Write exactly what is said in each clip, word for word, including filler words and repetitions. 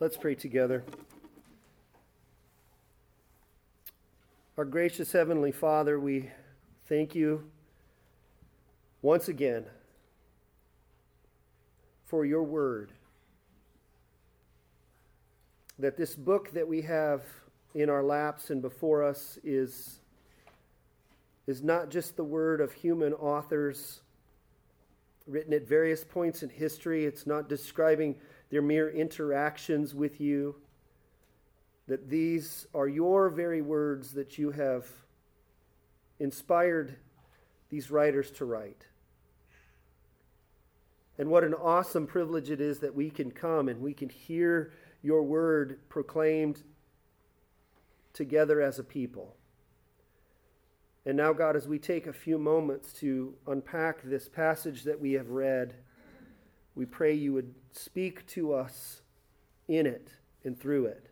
Let's pray together. Our gracious Heavenly Father, we thank you once again for your word. That this book that we have in our laps and before us is, is not just the word of human authors written at various points in history. It's not describing their mere interactions with you. That these are your very words that you have inspired these writers to write. And what an awesome privilege it is that we can come and we can hear your word proclaimed together as a people. And now, God, as we take a few moments to unpack this passage that we have read, we pray you would speak to us in it and through it.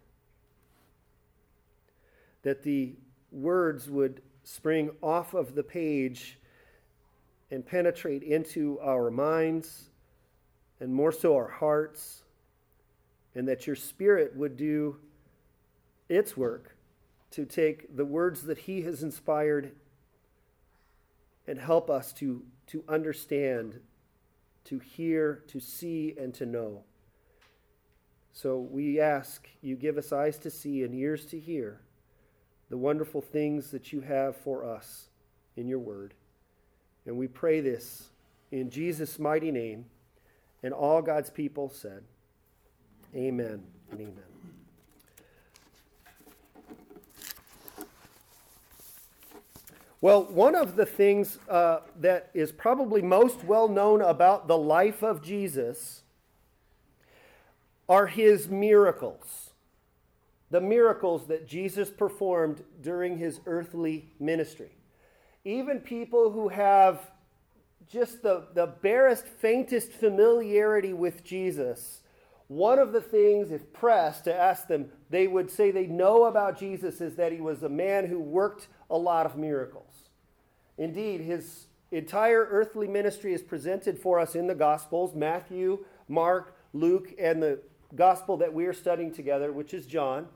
That the words would spring off of the page and penetrate into our minds and more so our hearts, and that your Spirit would do its work to take the words that he has inspired and help us to, to understand, to hear, to see, and to know. So we ask you give us eyes to see and ears to hear the wonderful things that you have for us in your word. And we pray this in Jesus' mighty name, and all God's people said, amen and amen. Well, one of the things uh, that is probably most well known about the life of Jesus are his miracles. The miracles that Jesus performed during his earthly ministry. Even people who have just the, the barest, faintest familiarity with Jesus, one of the things, if pressed to ask them, they would say they know about Jesus is that he was a man who worked a lot of miracles. Indeed, his entire earthly ministry is presented for us in the Gospels, Matthew, Mark, Luke, and the Gospel that we are studying together, which is John.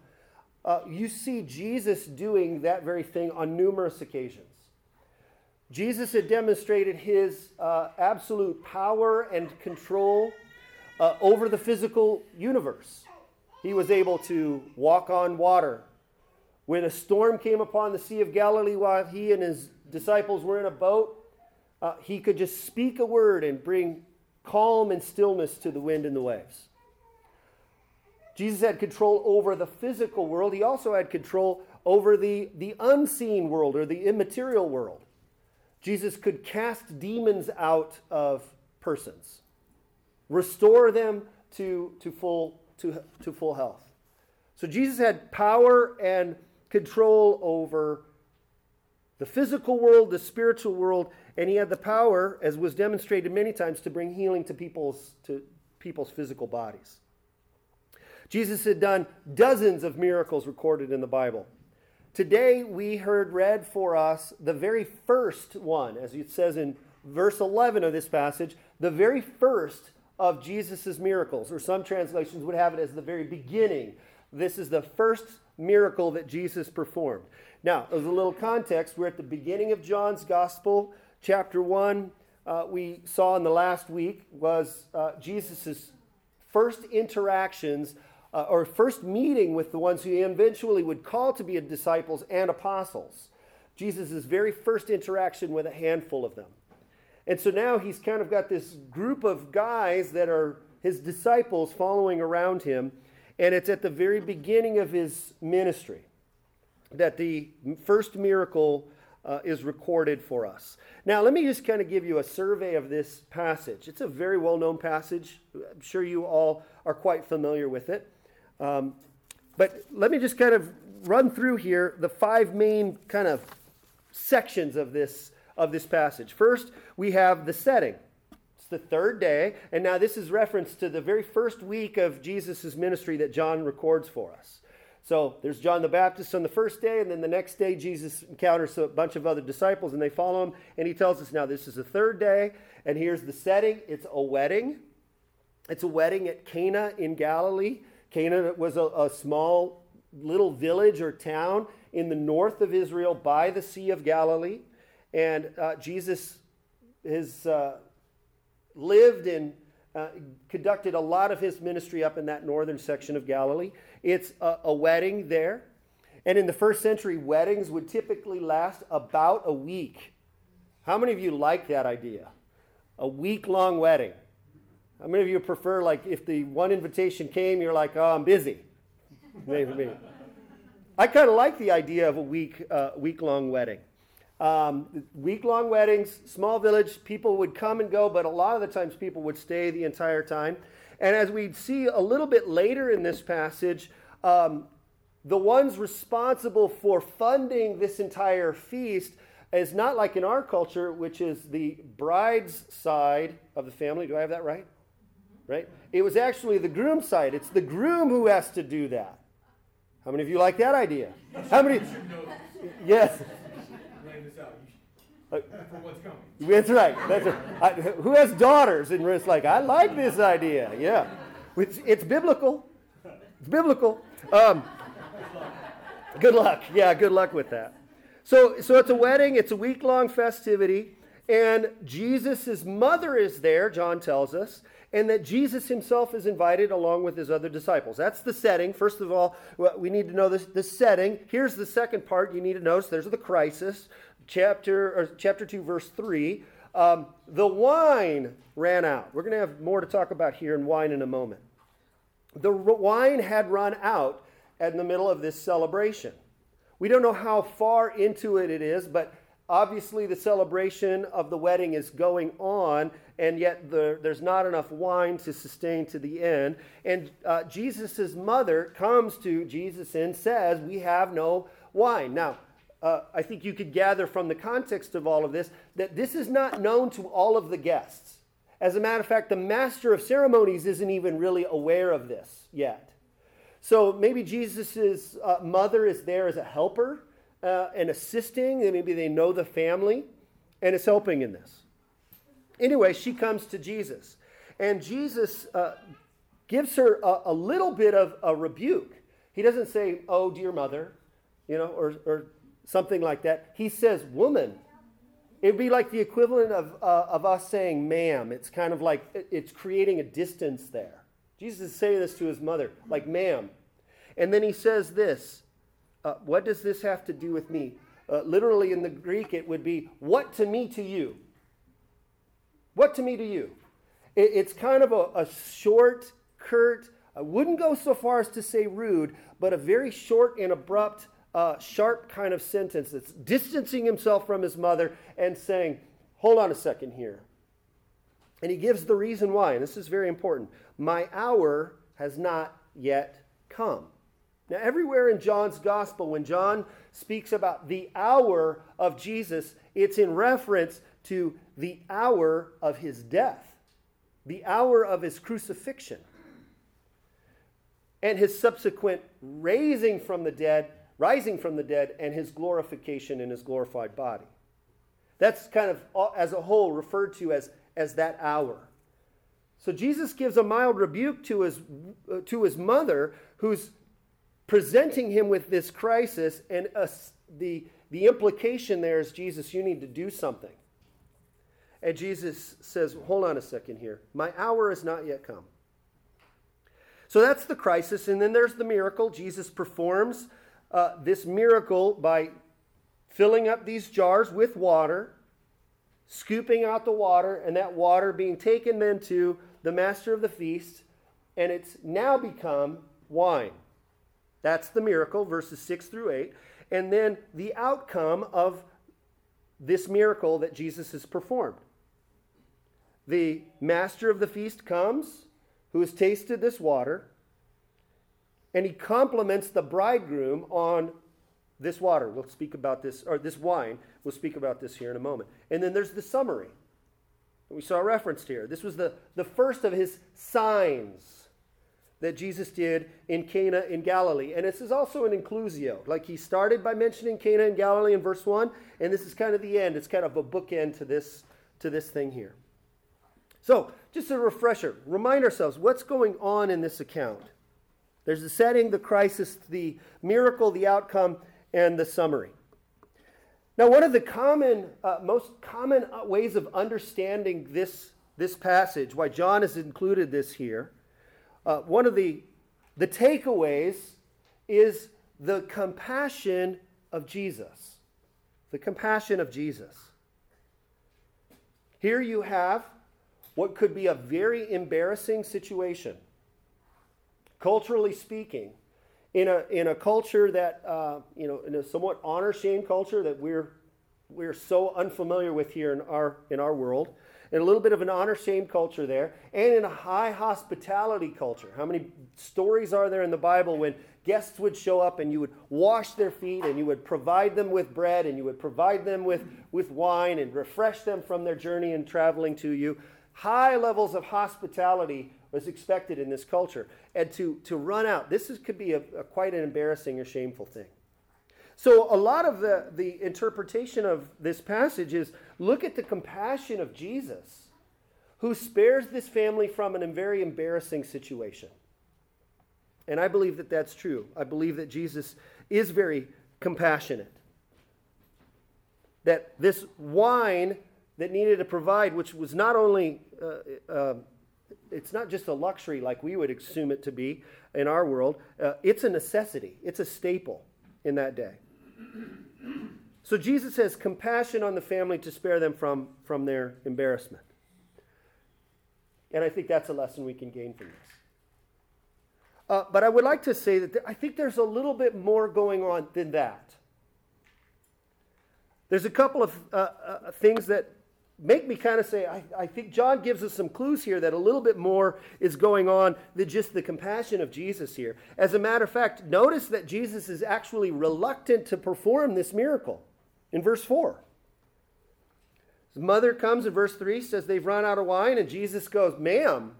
Uh, you see Jesus doing that very thing on numerous occasions. Jesus had demonstrated his uh, absolute power and control Uh, over the physical universe. He was able to walk on water. When a storm came upon the Sea of Galilee while he and his disciples were in a boat, uh, he could just speak a word and bring calm and stillness to the wind and the waves. Jesus had control over the physical world. He also had control over the, the unseen world or the immaterial world. Jesus could cast demons out of persons. Restore them to, to, full, to, to full health. So Jesus had power and control over the physical world, the spiritual world, and he had the power, as was demonstrated many times, to bring healing to people's, to people's physical bodies. Jesus had done dozens of miracles recorded in the Bible. Today we heard read for us the very first one, as it says in verse eleven of this passage, the very first of Jesus' miracles, or some translations would have it as the very beginning. This is the first miracle that Jesus performed. Now, as a little context, we're at the beginning of John's Gospel, chapter one. Uh, we saw in the last week was uh, Jesus' first interactions, uh, or first meeting with the ones who he eventually would call to be disciples and apostles. Jesus' very first interaction with a handful of them. And so now he's kind of got this group of guys that are his disciples following around him. And it's at the very beginning of his ministry that the first miracle uh, is recorded for us. Now, let me just kind of give you a survey of this passage. It's a very well-known passage. I'm sure you all are quite familiar with it. Um, but let me just kind of run through here the five main kind of sections of this of this passage. First, we have the setting. It's the third day, and now this is reference to the very first week of Jesus' ministry that John records for us. So there's John the Baptist on the first day, and then the next day Jesus encounters a bunch of other disciples, and they follow him, and he tells us now this is the third day, and here's the setting. It's a wedding. It's a wedding at Cana in Galilee. Cana was a, a small little village or town in the north of Israel by the Sea of Galilee. And uh, Jesus has uh, lived and uh, conducted a lot of his ministry up in that northern section of Galilee. It's a, a wedding there. And in the first century, weddings would typically last about a week. How many of you like that idea? A week-long wedding. How many of you prefer, like, if the one invitation came, you're like, oh, I'm busy. Maybe, maybe. I kind of like the idea of a week, uh, week-long wedding. Um, week-long weddings, small village, people would come and go, but a lot of the times people would stay the entire time. And as we see a little bit later in this passage, um, the ones responsible for funding this entire feast is not like in our culture, which is the bride's side of the family. Do I have that right? Right? It was actually the groom's side. It's the groom who has to do that. How many of you like that idea? How many? Yes. Uh, for what's coming. That's right. That's right. I, who has daughters? And it's like, I like this idea. Yeah. It's, it's biblical. It's biblical. Um, good luck. Yeah, good luck with that. So, so it's a wedding. It's a week-long festivity. And Jesus' mother is there, John tells us, and that Jesus himself is invited along with his other disciples. That's the setting. First of all, we need to know this, the setting. Here's the second part you need to notice. There's the crisis. Chapter or chapter two, verse three, um, the wine ran out. We're going to have more to talk about here in wine in a moment. The wine had run out in the middle of this celebration. We don't know how far into it it is, but obviously the celebration of the wedding is going on, and yet the, there's not enough wine to sustain to the end. And uh, Jesus' mother comes to Jesus and says, we have no wine. Now, Uh, I think you could gather from the context of all of this that this is not known to all of the guests. As a matter of fact, the master of ceremonies isn't even really aware of this yet. So maybe Jesus' uh, mother is there as a helper uh, and assisting, and maybe they know the family and is helping in this. Anyway, she comes to Jesus, and Jesus uh, gives her a, a little bit of a rebuke. He doesn't say, oh, dear mother, you know, or or something like that. He says, woman. It'd be like the equivalent of uh, of us saying, ma'am. It's kind of like it's creating a distance there. Jesus is saying this to his mother, like, ma'am. And then he says this. Uh, what does this have to do with me? Uh, literally in the Greek, it would be, what to me to you? What to me to you? It, it's kind of a, a short, curt, I wouldn't go so far as to say rude, but a very short and abrupt Uh, sharp kind of sentence that's distancing himself from his mother and saying, hold on a second here. And he gives the reason why, and this is very important. My hour has not yet come. Now, everywhere in John's gospel, when John speaks about the hour of Jesus, it's in reference to the hour of his death, the hour of his crucifixion, and his subsequent raising from the dead, rising from the dead, and his glorification in his glorified body. That's kind of, as a whole, referred to as, as that hour. So Jesus gives a mild rebuke to his, uh, to his mother, who's presenting him with this crisis, and uh, the, the implication there is, Jesus, you need to do something. And Jesus says, hold on a second here. My hour has not yet come. So that's the crisis, and then there's the miracle. Jesus performs Uh, this miracle by filling up these jars with water, scooping out the water, and that water being taken then to the master of the feast, and it's now become wine. That's the miracle, verses six through eight. And then the outcome of this miracle that Jesus has performed. The master of the feast comes, who has tasted this water, and he compliments the bridegroom on this water. We'll speak about this, or this wine. We'll speak about this here in a moment. And then there's the summary. We saw referenced here. This was the, the first of his signs that Jesus did in Cana in Galilee. And this is also an inclusio. Like, he started by mentioning Cana in Galilee in verse one, and this is kind of the end. It's kind of a bookend to this, to this thing here. So, just a refresher. Remind ourselves, what's going on in this account? There's the setting, the crisis, the miracle, the outcome, and the summary. Now, one of the common, uh, most common ways of understanding this, this passage, why John has included this here, uh, one of the, the takeaways is the compassion of Jesus. The compassion of Jesus. Here you have what could be a very embarrassing situation. Culturally speaking, in a in a culture that uh, you know, in a somewhat honor-shame culture that we're we're so unfamiliar with here in our in our world, and a little bit of an honor-shame culture there, and in a high hospitality culture. How many stories are there in the Bible when guests would show up and you would wash their feet and you would provide them with bread and you would provide them with, with wine and refresh them from their journey and traveling to you? High levels of hospitality was expected in this culture. And to, to run out, this is, could be a, a quite an embarrassing or shameful thing. So a lot of the, the interpretation of this passage is, look at the compassion of Jesus, who spares this family from an very embarrassing situation. And I believe that that's true. I believe that Jesus is very compassionate. That this wine that needed to provide, which was not only... Uh, uh, It's not just a luxury like we would assume it to be in our world. Uh, it's a necessity. It's a staple in that day. So Jesus has compassion on the family to spare them from, from their embarrassment. And I think that's a lesson we can gain from this. Uh, but I would like to say that th- I think there's a little bit more going on than that. There's a couple of uh, uh, things that make me kind of say, I, I think John gives us some clues here that a little bit more is going on than just the compassion of Jesus here. As a matter of fact, notice that Jesus is actually reluctant to perform this miracle in verse four. His mother comes in verse three, says they've run out of wine, and Jesus goes, ma'am,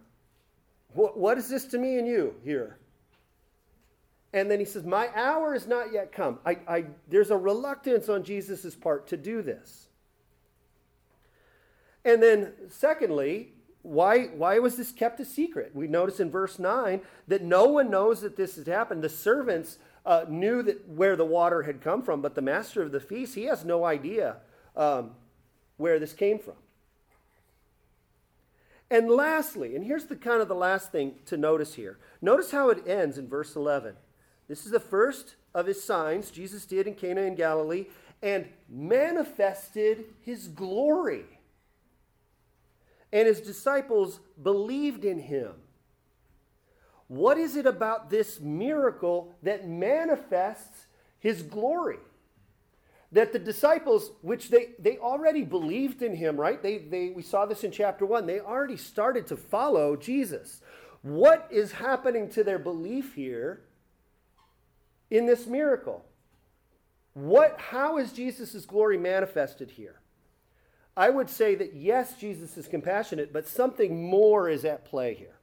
wh- what is this to me and you here? And then he says, my hour is not yet come. I, I, there's a reluctance on Jesus' part to do this. And then secondly, why, why was this kept a secret? We notice in verse nine that no one knows that this has happened. The servants uh, knew that where the water had come from, but the master of the feast, he has no idea um, where this came from. And lastly, and here's the kind of the last thing to notice here. Notice how it ends in verse eleven. This is the first of his signs Jesus did in Cana in Galilee, and manifested his glory. And his disciples believed in him. What is it about this miracle that manifests his glory? That the disciples, which they, they already believed in him, right? They, they, we saw this in chapter one. They already started to follow Jesus. What is happening to their belief here in this miracle? What, how is Jesus' glory manifested here? I would say that, yes, Jesus is compassionate, but something more is at play here.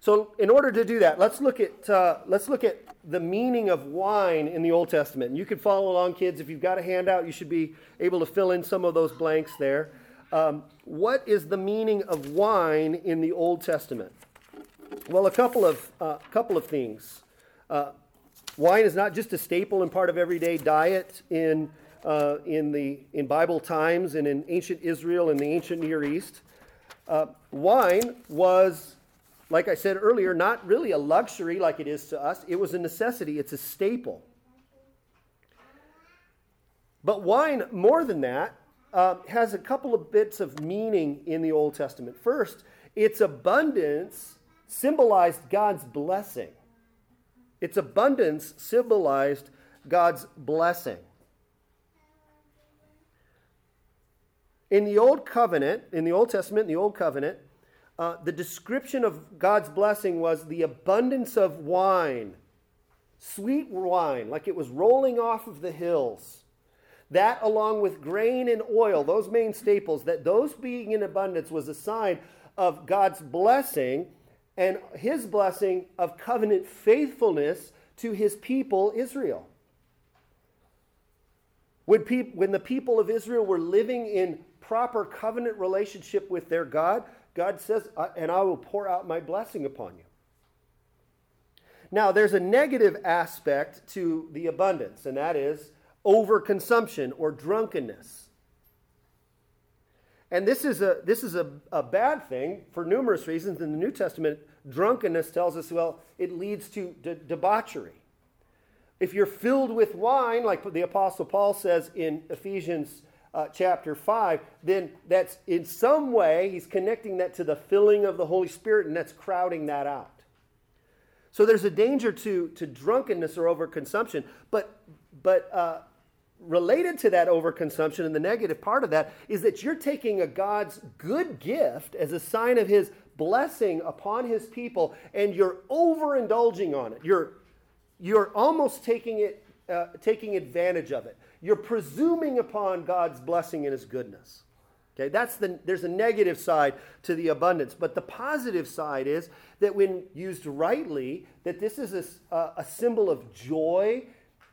So in order to do that, let's look at uh, let's look at the meaning of wine in the Old Testament. And you can follow along, kids. If you've got a handout, you should be able to fill in some of those blanks there. Um, what is the meaning of wine in the Old Testament? Well, a couple of, uh, couple of things. Uh, wine is not just a staple and part of everyday diet in Uh, in the in Bible times and in ancient Israel and the ancient Near East. Uh, wine was, like I said earlier, not really a luxury like it is to us. It was a necessity. It's a staple. But wine, more than that, uh, has a couple of bits of meaning in the Old Testament. First, its abundance symbolized God's blessing. Its abundance symbolized God's blessing. In the Old Covenant, in the Old Testament, in the Old Covenant, uh, the description of God's blessing was the abundance of wine, sweet wine, like it was rolling off of the hills. That, along with grain and oil, those main staples, that those being in abundance was a sign of God's blessing and his blessing of covenant faithfulness to his people, Israel. When, peop- when the people of Israel were living in proper covenant relationship with their God, God says, and I will pour out my blessing upon you. Now, there's a negative aspect to the abundance, and that is overconsumption or drunkenness. And this is a this is a, a bad thing for numerous reasons. In the New Testament, drunkenness tells us, well, it leads to de- debauchery. If you're filled with wine, like the Apostle Paul says in Ephesians uh, chapter five, then that's in some way, he's connecting that to the filling of the Holy Spirit, and that's crowding that out. So there's a danger to, to drunkenness or overconsumption, but but uh, related to that overconsumption and the negative part of that is that you're taking a God's good gift as a sign of his blessing upon his people, and you're overindulging on it. You're you're almost taking it uh, taking advantage of it. You're presuming upon God's blessing and his goodness. Okay, that's the there's a negative side to the abundance, but the positive side is that when used rightly, that this is a, a symbol of joy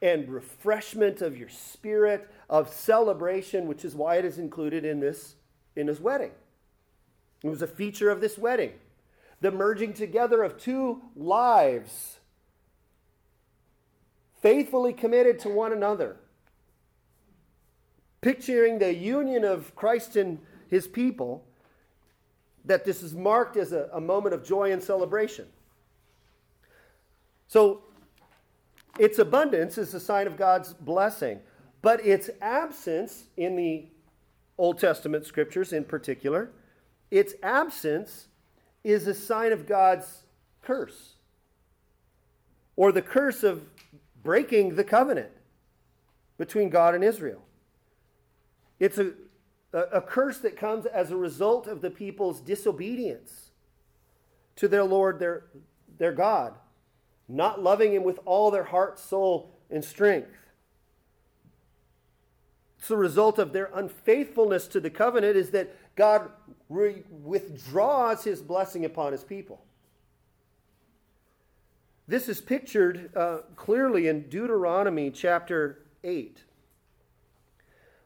and refreshment of your spirit, of celebration, which is why it is included in this in his wedding. It was a feature of this wedding, the merging together of two lives, faithfully committed to one another. Picturing the union of Christ and his people, that this is marked as a, a moment of joy and celebration. So, its abundance is a sign of God's blessing, but its absence in the Old Testament scriptures in particular, its absence is a sign of God's curse, or the curse of breaking the covenant between God and Israel. It's a, a curse that comes as a result of the people's disobedience to their Lord, their, their God, not loving him with all their heart, soul, and strength. It's the result of their unfaithfulness to the covenant is that God re- withdraws his blessing upon his people. This is pictured uh, clearly in Deuteronomy chapter eight.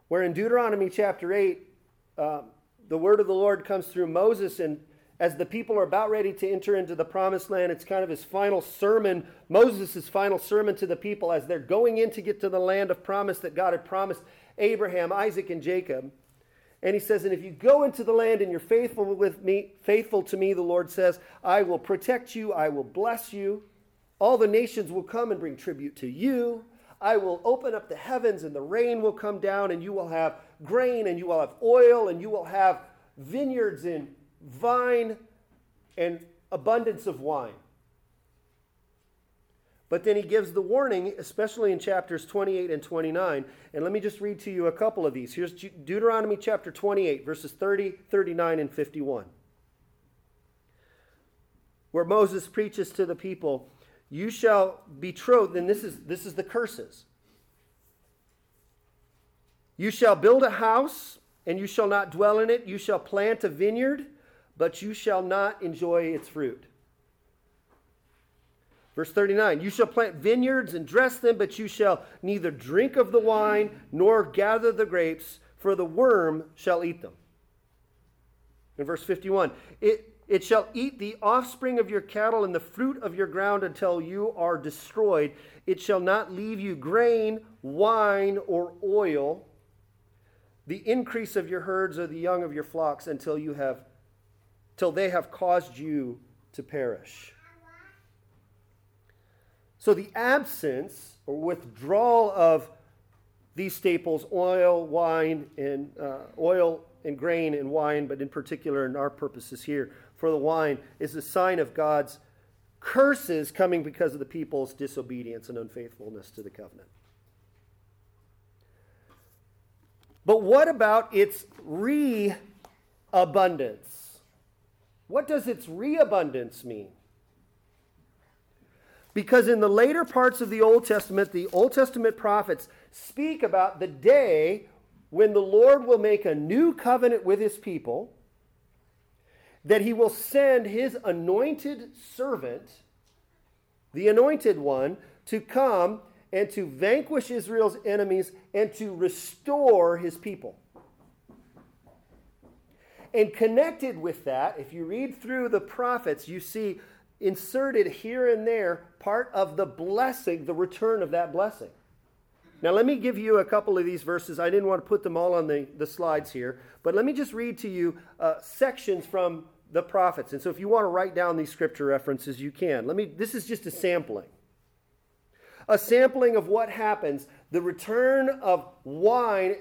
Where in Deuteronomy chapter eight, uh, the word of the Lord comes through Moses, and as the people are about ready to enter into the promised land, it's kind of his final sermon, Moses' final sermon to the people as they're going in to get to the land of promise that God had promised Abraham, Isaac, and Jacob. And he says, and if you go into the land and you're faithful with me, faithful to me, the Lord says, I will protect you, I will bless you. All the nations will come and bring tribute to you. I will open up the heavens and the rain will come down, and you will have grain and you will have oil and you will have vineyards and vine and abundance of wine. But then he gives the warning, especially in chapters twenty-eight and twenty-nine. And let me just read to you a couple of these. Here's Deuteronomy chapter twenty-eight, verses thirty, thirty-nine, and fifty-one, where Moses preaches to the people, you shall betroth, and this is this is the curses. You shall build a house, and you shall not dwell in it. You shall plant a vineyard, but you shall not enjoy its fruit. Verse thirty-nine, you shall plant vineyards and dress them, but you shall neither drink of the wine nor gather the grapes, for the worm shall eat them. In verse fifty-one, it It shall eat the offspring of your cattle and the fruit of your ground until you are destroyed. It shall not leave you grain, wine, or oil, the increase of your herds or the young of your flocks until you have, till they have caused you to perish. So the absence or withdrawal of these staples, oil, wine, and uh, oil and grain and wine, but in particular in our purposes here, for the wine is a sign of God's curses coming because of the people's disobedience and unfaithfulness to the covenant. But what about its reabundance? What does its reabundance mean? Because in the later parts of the Old Testament, the Old Testament prophets speak about the day when the Lord will make a new covenant with his people, that he will send his anointed servant, the anointed one, to come and to vanquish Israel's enemies and to restore his people. And connected with that, if you read through the prophets, you see inserted here and there part of the blessing, the return of that blessing. Now let me give you a couple of these verses. I didn't want to put them all on the, the slides here, but let me just read to you uh, sections from the prophets. And so if you want to write down these scripture references, you can. Let me. This is just a sampling. A sampling of what happens, the return of wine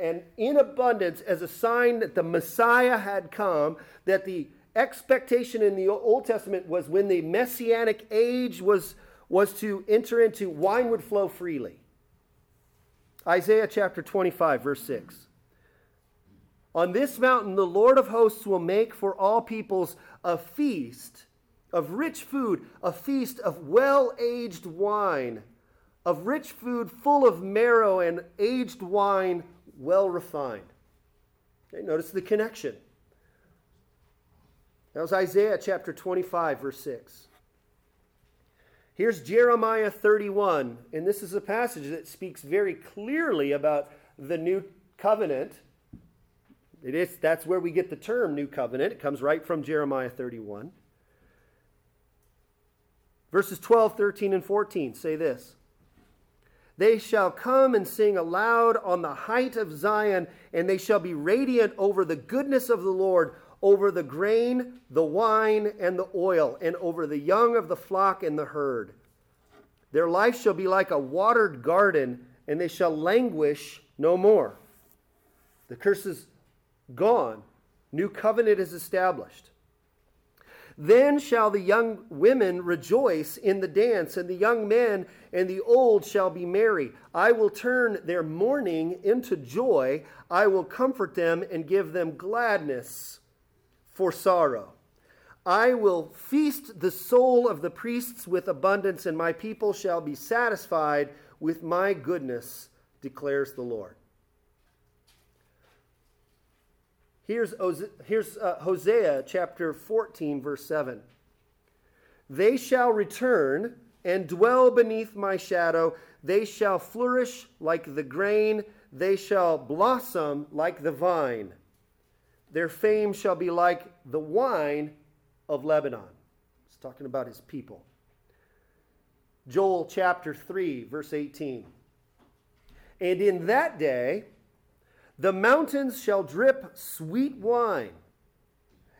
and in abundance as a sign that the Messiah had come, that the expectation in the Old Testament was when the Messianic age was, was to enter into, wine would flow freely. Isaiah chapter twenty-five, verse six. On this mountain, the Lord of hosts will make for all peoples a feast of rich food, a feast of well-aged wine, of rich food full of marrow and aged wine well refined. Okay, notice the connection. That was Isaiah chapter twenty-five, verse six. Here's Jeremiah thirty-one, and this is a passage that speaks very clearly about the new covenant. It is, that's where we get the term new covenant. It comes right from Jeremiah thirty-one. Verses twelve, thirteen, and fourteen say this. They shall come and sing aloud on the height of Zion, and they shall be radiant over the goodness of the Lord, over the grain, the wine, and the oil, and over the young of the flock and the herd. Their life shall be like a watered garden, and they shall languish no more. The curse is gone. New covenant is established. Then shall the young women rejoice in the dance, and the young men and the old shall be merry. I will turn their mourning into joy. I will comfort them and give them gladness for sorrow. I will feast the soul of the priests with abundance, and my people shall be satisfied with my goodness, declares the Lord. Here's, here's uh, Hosea chapter fourteen, verse seven. They shall return and dwell beneath my shadow. They shall flourish like the grain. They shall blossom like the vine. Their fame shall be like the wine of Lebanon. He's talking about his people. Joel chapter three, verse eighteen. And in that day, the mountains shall drip sweet wine,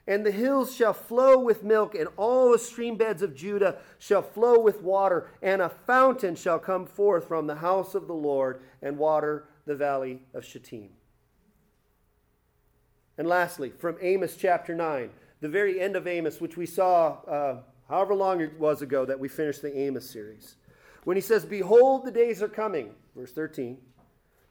and the hills shall flow with milk, and all the stream beds of Judah shall flow with water, and a fountain shall come forth from the house of the Lord and water the valley of Shittim. And lastly, from Amos chapter nine, the very end of Amos, which we saw uh, however long it was ago that we finished the Amos series, when he says, behold, the days are coming, verse thirteen,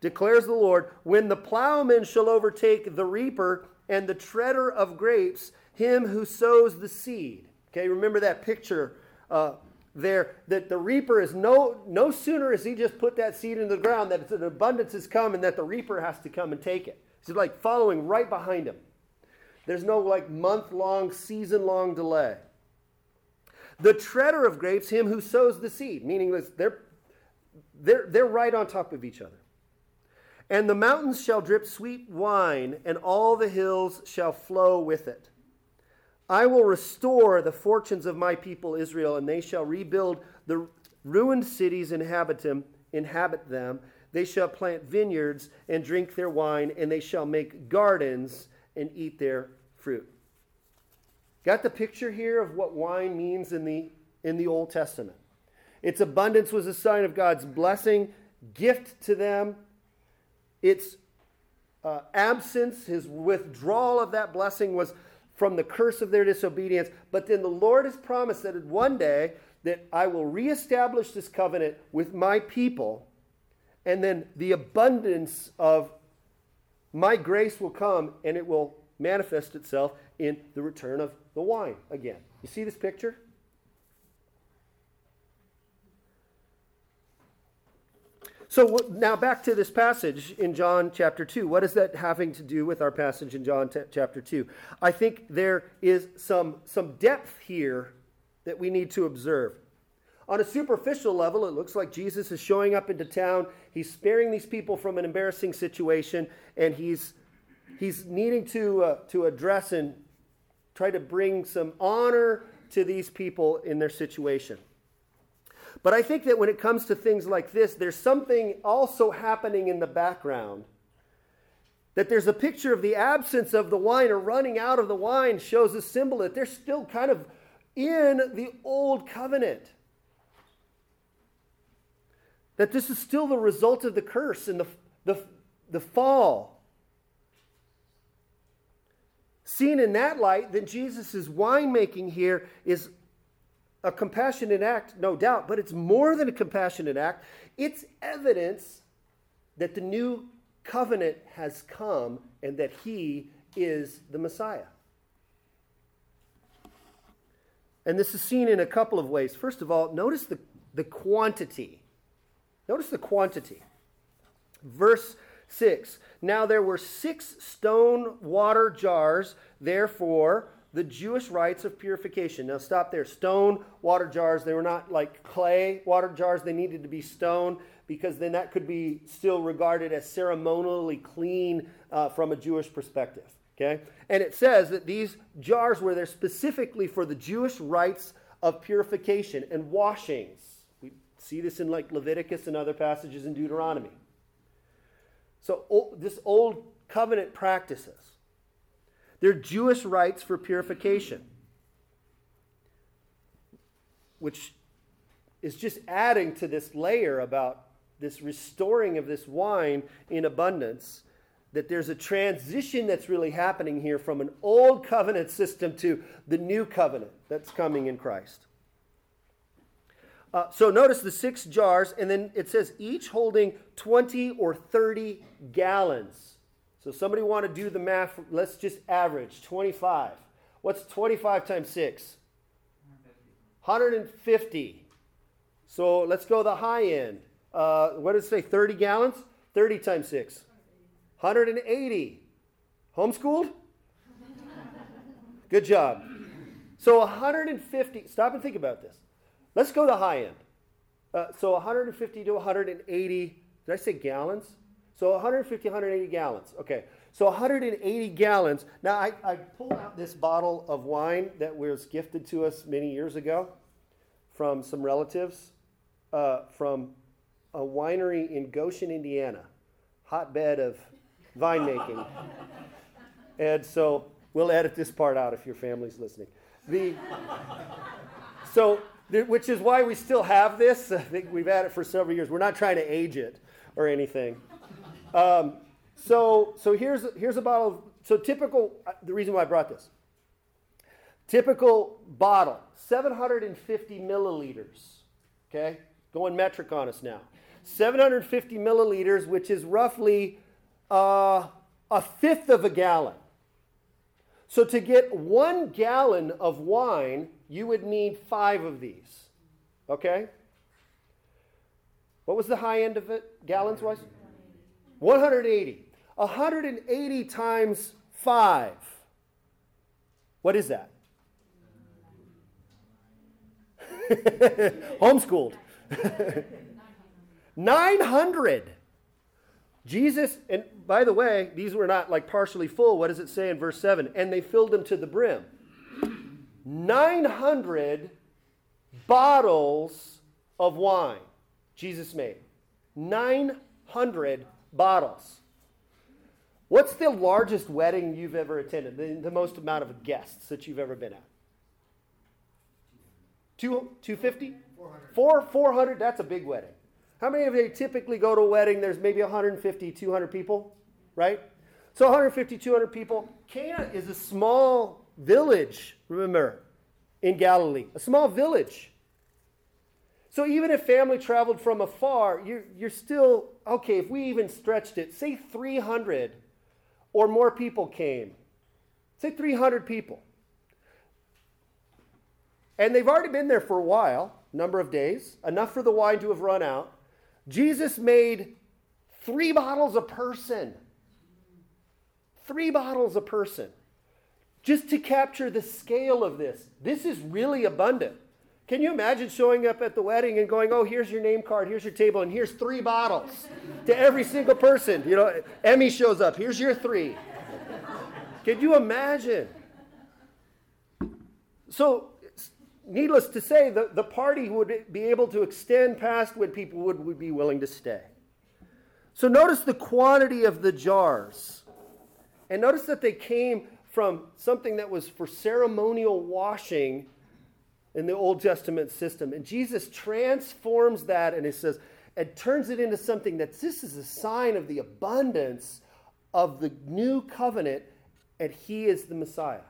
declares the Lord, when the plowman shall overtake the reaper and the treader of grapes, him who sows the seed. Okay, remember that picture uh, there, that the reaper is no, no sooner as he just put that seed in the ground that an abundance has come and that the reaper has to come and take it. He's like following right behind him. There's no like month-long, season-long delay. The treader of grapes, him who sows the seed, meaning they're, they're, they're right on top of each other. And the mountains shall drip sweet wine, and all the hills shall flow with it. I will restore the fortunes of my people Israel, and they shall rebuild the ruined cities, inhabit them, inhabit them. They shall plant vineyards and drink their wine, and they shall make gardens and eat their fruit. Got the picture here of what wine means in the, in the Old Testament. Its abundance was a sign of God's blessing, gift to them. Its uh, absence, his withdrawal of that blessing was from the curse of their disobedience. But then the Lord has promised that one day that I will reestablish this covenant with my people, and then the abundance of my grace will come, and it will manifest itself in the return of the wine again. You see this picture? So now back to this passage in John chapter two. What is that having to do with our passage in John t- chapter two? I think there is some, some depth here that we need to observe. On a superficial level, it looks like Jesus is showing up into town. He's sparing these people from an embarrassing situation, and he's he's needing to uh, to address and try to bring some honor to these people in their situation. But I think that when it comes to things like this, there's something also happening in the background. That there's a picture of the absence of the wine or running out of the wine shows a symbol that they're still kind of in the old covenant. That this is still the result of the curse and the, the, the fall. Seen in that light, then Jesus' winemaking here is a compassionate act, no doubt, but it's more than a compassionate act. It's evidence that the new covenant has come and that he is the Messiah. And this is seen in a couple of ways. First of all, notice the, the quantity. Notice the quantity. Verse six. Now there were six stone water jars, therefore the Jewish rites of purification. Now stop there. Stone water jars. They were not like clay water jars. They needed to be stone because then that could be still regarded as ceremonially clean uh, from a Jewish perspective. Okay? And it says that these jars were there specifically for the Jewish rites of purification and washings. We see this in like Leviticus and other passages in Deuteronomy. So this old covenant practices. They're Jewish rites for purification, which is just adding to this layer about this restoring of this wine in abundance, that there's a transition that's really happening here from an old covenant system to the new covenant that's coming in Christ. Uh, so notice the six jars, and then it says each holding twenty or thirty gallons. So somebody want to do the math, let's just average, twenty-five. What's twenty-five times six? one hundred fifty. So let's go the high end. Uh, what does it say, thirty gallons? thirty times six. one hundred eighty. Homeschooled? Good job. So one hundred fifty, stop and think about this. Let's go the high end. Uh, so one hundred fifty to one hundred eighty, did I say gallons? So one hundred fifty, one hundred eighty gallons. Okay, so one hundred eighty gallons. Now, I, I pulled out this bottle of wine that was gifted to us many years ago from some relatives uh, from a winery in Goshen, Indiana, hotbed of vine making. And so we'll edit this part out if your family's listening. The So... Which is why we still have this. I think we've had it for several years. We're not trying to age it or anything. Um, so so here's, here's a bottle. Of, so typical, the reason why I brought this. Typical bottle, seven hundred fifty milliliters. Okay? Going metric on us now. seven hundred fifty milliliters, which is roughly uh, a fifth of a gallon. So to get one gallon of wine, you would need five of these, okay? What was the high end of it, gallons-wise? one hundred eighty. one hundred eighty times five. What is that? Homeschooled. nine hundred. Jesus, and by the way, these were not like partially full. What does it say in verse seven? And they filled them to the brim. nine hundred bottles of wine Jesus made. nine hundred bottles. What's the largest wedding you've ever attended? The, the most amount of guests that you've ever been at? Two, two fifty? four hundred. Four, four hundred, that's a big wedding. How many of you typically go to a wedding? There's maybe one hundred fifty, two hundred people, right? So one hundred fifty, two hundred people. Cana is a small village, remember, in Galilee. A small village. So even if family traveled from afar, you're, you're still, okay, if we even stretched it, say three hundred or more people came. Say three hundred people. And they've already been there for a while, number of days, enough for the wine to have run out. Jesus made three bottles a person. Three bottles a person. Just to capture the scale of this, this is really abundant. Can you imagine showing up at the wedding and going, oh, here's your name card, here's your table, and here's three bottles to every single person. You know, Emmy shows up, here's your three. Can you imagine? So needless to say, the, the party would be able to extend past what people would, would be willing to stay. So notice the quantity of the jars. And notice that they came from something that was for ceremonial washing in the Old Testament system. And Jesus transforms that, and he says, and turns it into something that this is a sign of the abundance of the new covenant, and he is the Messiah.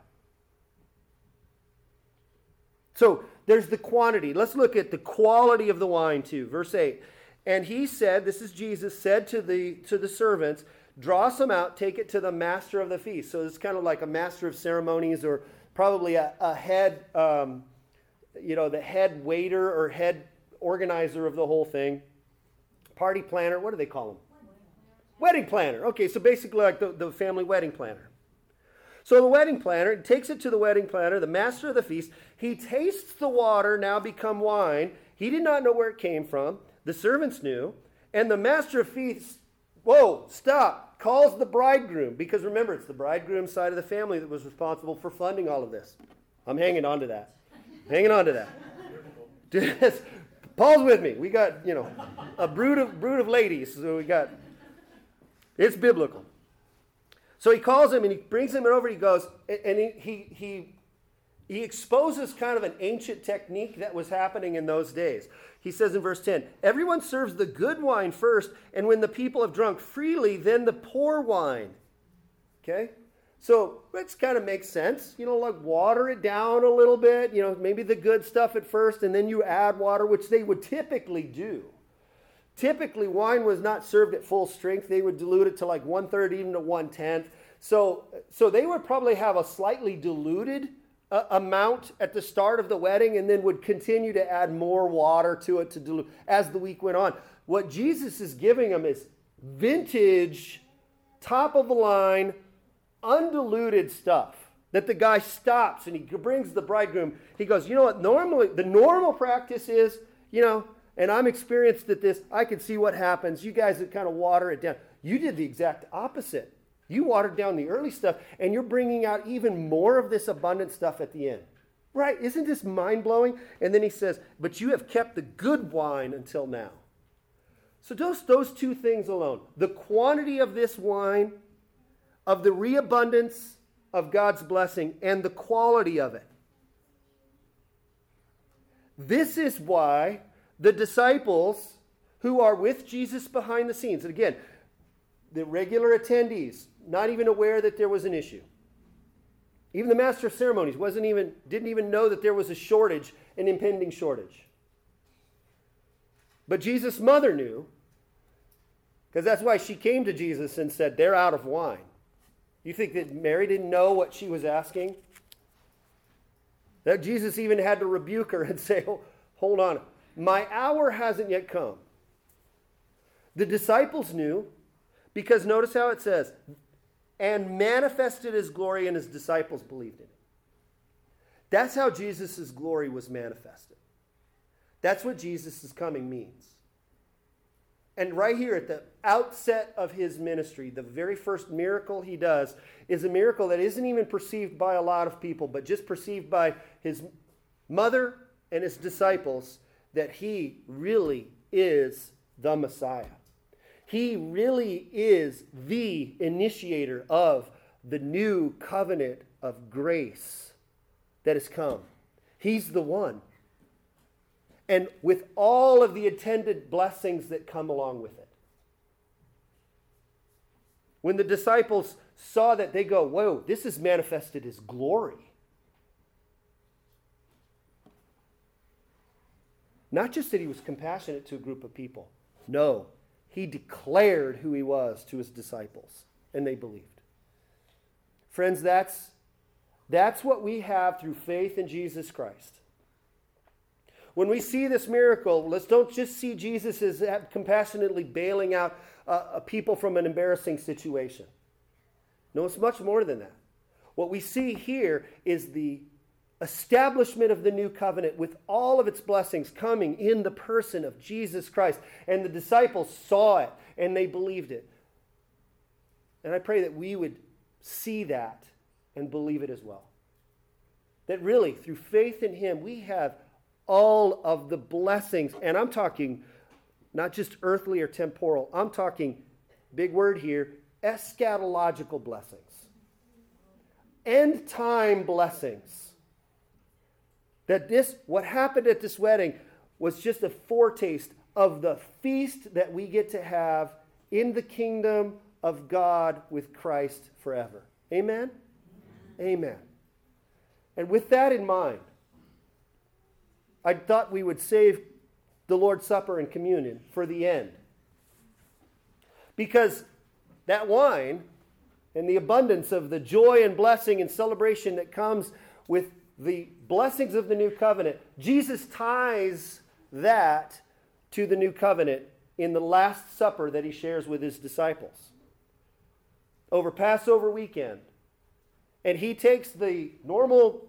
So there's the quantity. Let's look at the quality of the wine too. Verse eight. And he said, this is Jesus, said to the to the servants, draw some out, take it to the master of the feast. So it's kind of like a master of ceremonies, or probably a, a head, um, you know, the head waiter or head organizer of the whole thing. Party planner. What do they call him? Wedding planner. Okay, so basically like the, the family wedding planner. So the wedding planner takes it to the wedding planner, the master of the feast. He tastes the water, now become wine. He did not know where it came from. The servants knew. And the master of feast, whoa, stop, calls the bridegroom. Because remember, it's the bridegroom's side of the family that was responsible for funding all of this. I'm hanging on to that. hanging on to that. Paul's with me. We got, you know, a brood of, brood of ladies. So we got... It's biblical. So he calls him and he brings him over. He goes, and he, he he he exposes kind of an ancient technique that was happening in those days. He says in verse ten, everyone serves the good wine first, and when the people have drunk freely, then the poor wine. Okay? So it kind of makes sense. You know, like water it down a little bit, you know, maybe the good stuff at first, and then you add water, which they would typically do. Typically, wine was not served at full strength. They would dilute it to like one-third, even to one-tenth. So so they would probably have a slightly diluted uh, amount at the start of the wedding, and then would continue to add more water to it to dilute as the week went on. What Jesus is giving them is vintage, top-of-the-line, undiluted stuff that the guy stops, and he brings the bridegroom. He goes, you know what, normally the normal practice is, you know, and I'm experienced at this. I can see what happens. You guys kind of water it down. You did the exact opposite. You watered down the early stuff, and you're bringing out even more of this abundant stuff at the end. Right? Isn't this mind-blowing? And then he says, but you have kept the good wine until now. So those, those two things alone, the quantity of this wine, of the reabundance of God's blessing, and the quality of it. This is why... the disciples who are with Jesus behind the scenes, and again, the regular attendees, not even aware that there was an issue. Even the master of ceremonies wasn't even, didn't even know that there was a shortage, an impending shortage. But Jesus' mother knew, because that's why she came to Jesus and said, they're out of wine. You think that Mary didn't know what she was asking? That Jesus even had to rebuke her and say, oh, hold on. My hour hasn't yet come. The disciples knew, because notice how it says, and manifested his glory, and his disciples believed in it. That's how Jesus' glory was manifested. That's what Jesus' coming means. And right here at the outset of his ministry, the very first miracle he does is a miracle that isn't even perceived by a lot of people, but just perceived by his mother and his disciples, that he really is the Messiah. He really is the initiator of the new covenant of grace that has come. He's the one. And with all of the attendant blessings that come along with it. When the disciples saw that, they go, whoa, this is manifested as glory. Not just that he was compassionate to a group of people. No, he declared who he was to his disciples, and they believed. Friends, that's, that's what we have through faith in Jesus Christ. When we see this miracle, let's don't just see Jesus as compassionately bailing out uh, people from an embarrassing situation. No, it's much more than that. What we see here is the establishment of the new covenant with all of its blessings coming in the person of Jesus Christ. And the disciples saw it and they believed it. And I pray that we would see that and believe it as well. that really through faith in him, we have all of the blessings. And I'm talking not just earthly or temporal. I'm talking, big word here, eschatological blessings. End time blessings. That this, what happened at this wedding was just a foretaste of the feast that we get to have in the kingdom of God with Christ forever. Amen? Amen. Amen. And with that in mind, I thought we would save the Lord's Supper and communion for the end. Because that wine and the abundance of the joy and blessing and celebration that comes with the blessings of the new covenant, Jesus ties that to the new covenant in the Last Supper that he shares with his disciples over Passover weekend. And he takes the normal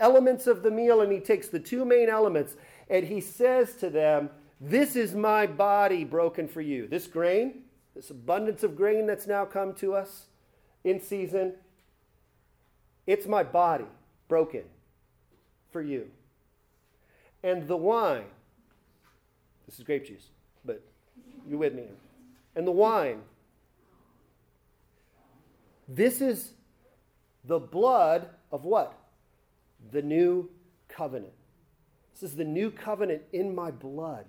elements of the meal and he takes the two main elements and he says to them, "This is my body broken for you." This grain, this abundance of grain that's now come to us in season, it's my body broken for you. And the wine, this is grape juice, but you're with me. And the wine, this is the blood of what? The new covenant. This is the new covenant in my blood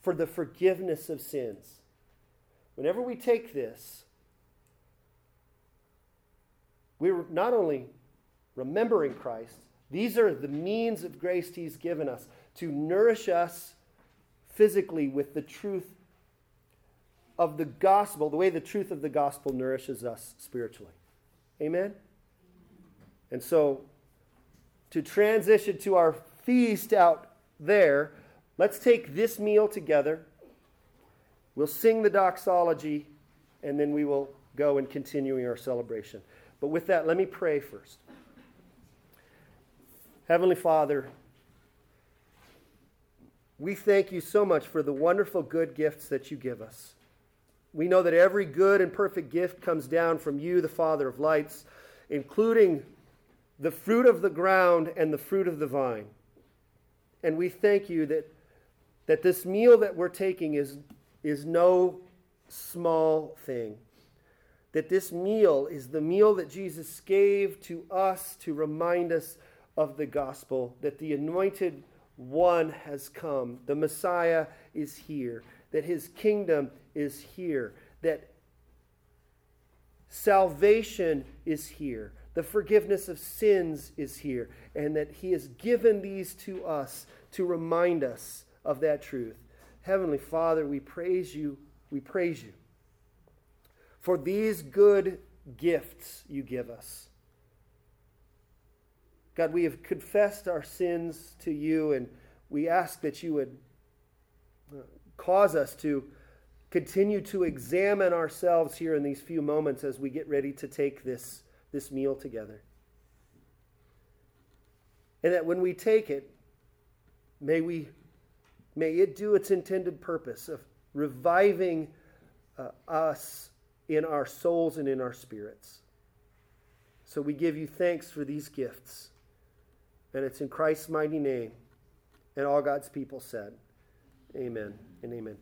for the forgiveness of sins. Whenever we take this, we're not only remembering Christ, these are the means of grace he's given us to nourish us physically with the truth of the gospel, the way the truth of the gospel nourishes us spiritually. Amen? And so, to transition to our feast out there, let's take this meal together. We'll sing the doxology, and then we will go and continue our celebration. But with that, let me pray first. Heavenly Father, we thank you so much for the wonderful good gifts that you give us. We know that every good and perfect gift comes down from you, the Father of lights, including the fruit of the ground and the fruit of the vine. And we thank you that, that this meal that we're taking is, is no small thing. That this meal is the meal that Jesus gave to us to remind us of the gospel, that the anointed one has come. The Messiah is here. That his kingdom is here. That salvation is here. The forgiveness of sins is here. And that he has given these to us to remind us of that truth. Heavenly Father, we praise you. We praise you for these good gifts you give us. God, we have confessed our sins to you, and we ask that you would cause us to continue to examine ourselves here in these few moments as we get ready to take this, this meal together. And that when we take it, may we, may it do its intended purpose of reviving uh, us in our souls and in our spirits. So we give you thanks for these gifts. And it's in Christ's mighty name. And all God's people said, amen and amen.